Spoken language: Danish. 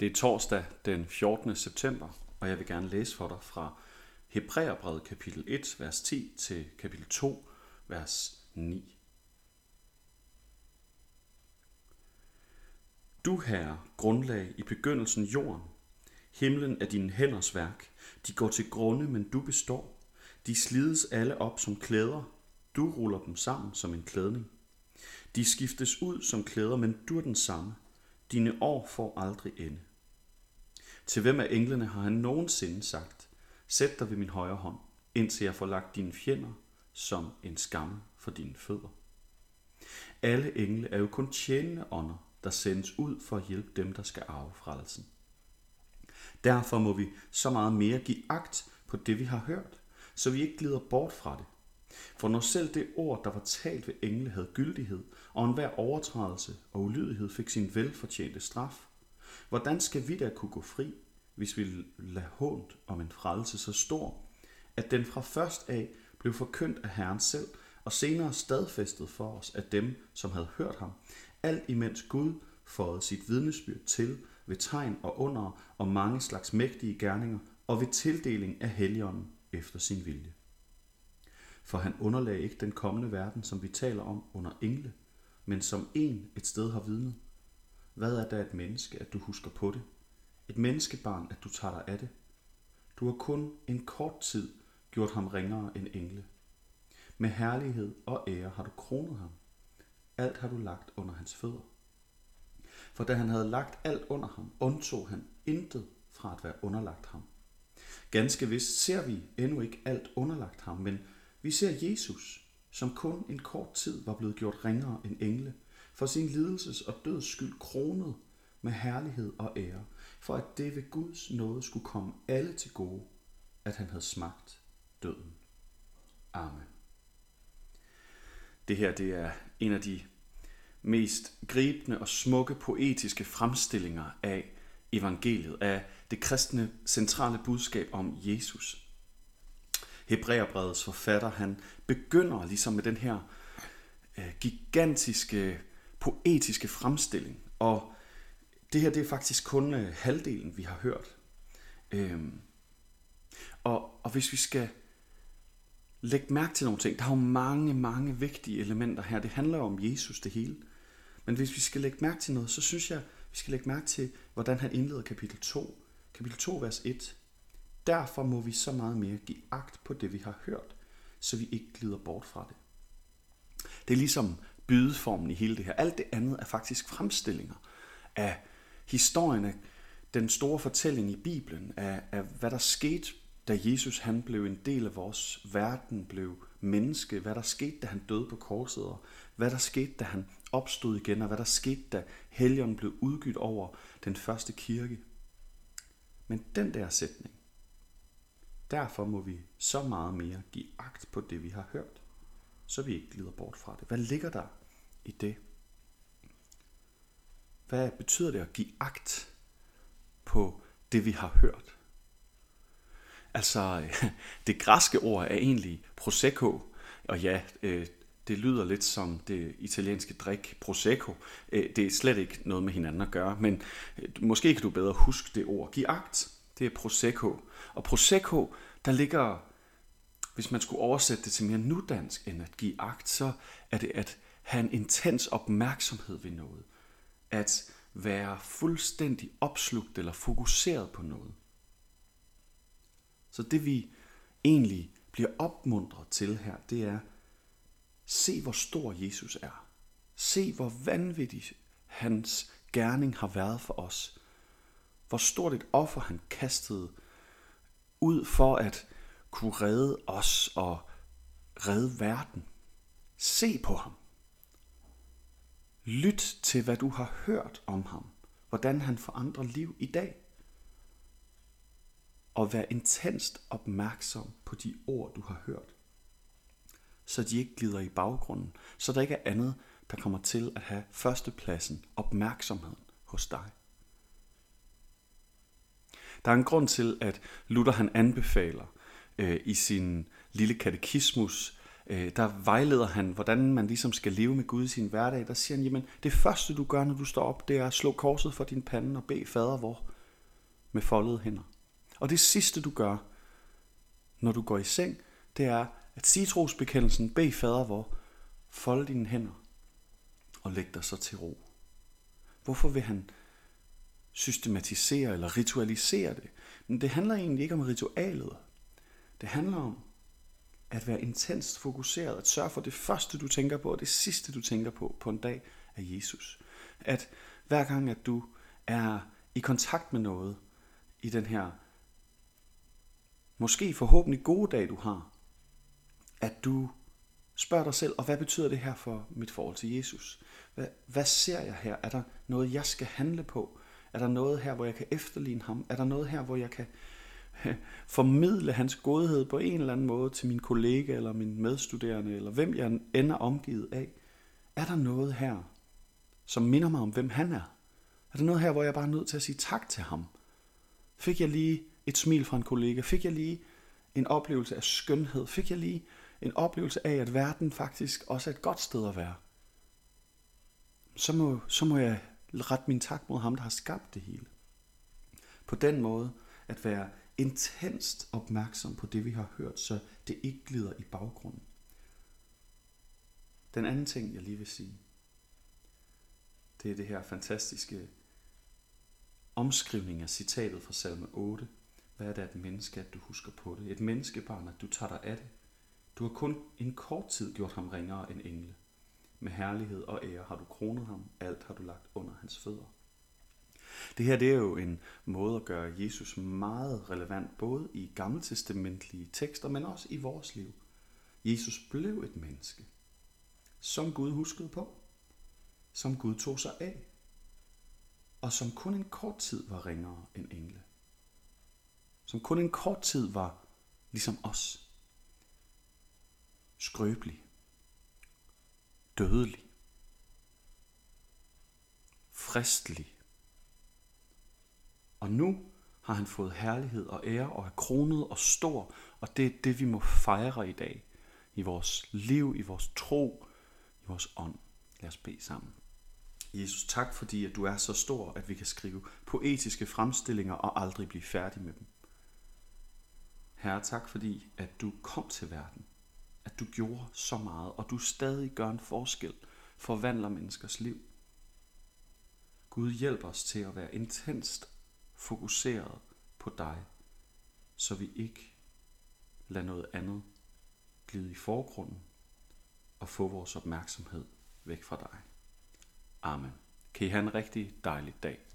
Det er torsdag den 14. september, og jeg vil gerne læse for dig fra Hebræerbrev kapitel 1, vers 10 til kapitel 2, vers 9. Du, Herre, grundlag i begyndelsen jorden. Himlen er dine hænders værk. De går til grunde, men du består. De slides alle op som klæder. Du ruller dem sammen som en klædning. De skiftes ud som klæder, men du er den samme. Dine år får aldrig ende. Til hvem af englene har han nogensinde sagt, sæt dig ved min højre hånd, indtil jeg får lagt dine fjender som en skamme for dine fødder. Alle engle er jo kun tjenende ånder, der sendes ud for at hjælpe dem, der skal arve frelsen. Derfor må vi så meget mere give agt på det, vi har hørt, så vi ikke glider bort fra det. For når selv det ord, der var talt ved engle, havde gyldighed, og enhver overtrædelse og ulydighed fik sin velfortjente straf, hvordan skal vi da kunne gå fri, hvis vi lader hånt om en frelse så stor, at den fra først af blev forkyndt af Herren selv, og senere stadfæstet for os af dem, som havde hørt ham, alt imens Gud føjede sit vidnesbyrd til ved tegn og under og mange slags mægtige gerninger og ved tildeling af Helligånden efter sin vilje. For han underlagde ikke den kommende verden, som vi taler om, under engle, men som en et sted har vidnet. Hvad er da et menneske, at du husker på det? Et menneskebarn, at du tager dig af det? Du har kun en kort tid gjort ham ringere end engle. Med herlighed og ære har du kronet ham. Alt har du lagt under hans fødder. For da han havde lagt alt under ham, undtog han intet fra at være underlagt ham. Ganske vist ser vi endnu ikke alt underlagt ham, men vi ser Jesus, som kun en kort tid var blevet gjort ringere end engle, for sin lidelses og døds skyld kronet med herlighed og ære, for at det ved Guds nåde skulle komme alle til gode, at han havde smagt døden. Amen. Det her det er en af de mest gribende og smukke poetiske fremstillinger af evangeliet, af det kristne centrale budskab om Jesus. Hebræerbrevets forfatter, han begynder ligesom med den her gigantiske, poetiske fremstilling. Og det her, det er faktisk kun halvdelen, vi har hørt. Og hvis vi skal lægge mærke til nogle ting, der er jo mange, mange vigtige elementer her. Det handler om Jesus det hele. Men hvis vi skal lægge mærke til noget, så synes jeg, vi skal lægge mærke til, hvordan han indleder kapitel 2. Kapitel 2, vers 1. Derfor må vi så meget mere give agt på det, vi har hørt, så vi ikke glider bort fra det. Det er ligesom bydeformen i hele det her. Alt det andet er faktisk fremstillinger af historien, af den store fortælling i Bibelen, af hvad der skete, da Jesus han blev en del af vores verden, blev menneske, hvad der skete, da han døde på korset, og hvad der skete, da han opstod igen, og hvad der skete, da Helligånden blev udgydt over den første kirke. Men den der sætning, derfor må vi så meget mere give agt på det, vi har hørt, så vi ikke glider bort fra det. Hvad ligger der i det? Hvad betyder det at give agt på det, vi har hørt? Altså, det græske ord er egentlig prosecco, og ja, det lyder lidt som det italienske drik prosecco. Det er slet ikke noget med hinanden at gøre, men måske kan du bedre huske det ord. Give agt. Det er prosecco. Og prosecco, der ligger, hvis man skulle oversætte det til mere nudansk end at give agt, så er det at have en intens opmærksomhed ved noget. At være fuldstændig opslugt eller fokuseret på noget. Så det vi egentlig bliver opmuntret til her, det er, se hvor stor Jesus er. Se hvor vanvittig hans gerning har været for os. Hvor stort et offer han kastede ud for at kunne redde os og redde verden. Se på ham. Lyt til, hvad du har hørt om ham. Hvordan han forandrer liv i dag. Og vær intenst opmærksom på de ord, du har hørt. Så de ikke glider i baggrunden. Så der ikke er andet, der kommer til at have førstepladsen, opmærksomheden hos dig. Der er en grund til, at Luther han anbefaler i sin lille katekismus, der vejleder han, hvordan man ligesom skal leve med Gud i sin hverdag. Der siger han, jamen det første du gør, når du står op, det er at slå korset for din pande og bede fader vor med foldede hænder. Og det sidste du gør, når du går i seng, det er at sige trosbekendelsen, bede fader vor, folde dine hænder og læg dig så til ro. Hvorfor vil han systematisere eller ritualisere det? Men det handler egentlig ikke om ritualet. Det handler om at være intenst fokuseret, at sørge for det første, du tænker på, og det sidste, du tænker på en dag, er Jesus. At hver gang, at du er i kontakt med noget i den her, måske forhåbentlig gode dag, du har, at du spørger dig selv, og hvad betyder det her for mit forhold til Jesus? Hvad ser jeg her? Er der noget, jeg skal handle på? Er der noget her, hvor jeg kan efterligne ham? Er der noget her, hvor jeg kan formidle hans godhed på en eller anden måde til min kollega eller min medstuderende eller hvem jeg ender omgivet af? Er der noget her, som minder mig om, hvem han er? Er der noget her, hvor jeg bare er nødt til at sige tak til ham? Fik jeg lige et smil fra en kollega? Fik jeg lige en oplevelse af skønhed? Fik jeg lige en oplevelse af, at verden faktisk også er et godt sted at være? Så må jeg rette min tak mod ham, der har skabt det hele. På den måde at være intenst opmærksom på det, vi har hørt, så det ikke glider i baggrunden. Den anden ting, jeg lige vil sige, det er det her fantastiske omskrivning af citatet fra Salme 8. Hvad er det et menneske, at du husker på det? Et menneskebarn, at du tager dig af det. Du har kun en kort tid gjort ham ringere end engle. Med herlighed og ære har du kronet ham, alt har du lagt under hans fødder. Det her, det er jo en måde at gøre Jesus meget relevant, både i gammeltestamentlige tekster, men også i vores liv. Jesus blev et menneske, som Gud huskede på, som Gud tog sig af, og som kun en kort tid var ringere end engle. Som kun en kort tid var ligesom os. Skrøbelig. Dødelig. Fristelig. Og nu har han fået herlighed og ære og er kronet og stor, og det er det, vi må fejre i dag, i vores liv, i vores tro, i vores ånd. Lad os bede sammen. Jesus, tak fordi, at du er så stor, at vi kan skrive poetiske fremstillinger og aldrig blive færdige med dem. Herre, tak fordi, at du kom til verden, at du gjorde så meget, og du stadig gør en forskel, forvandler menneskers liv. Gud, hjælp os til at være intenst fokuseret på dig, så vi ikke lader noget andet glide i forgrunden og få vores opmærksomhed væk fra dig. Amen. Kan I have en rigtig dejlig dag.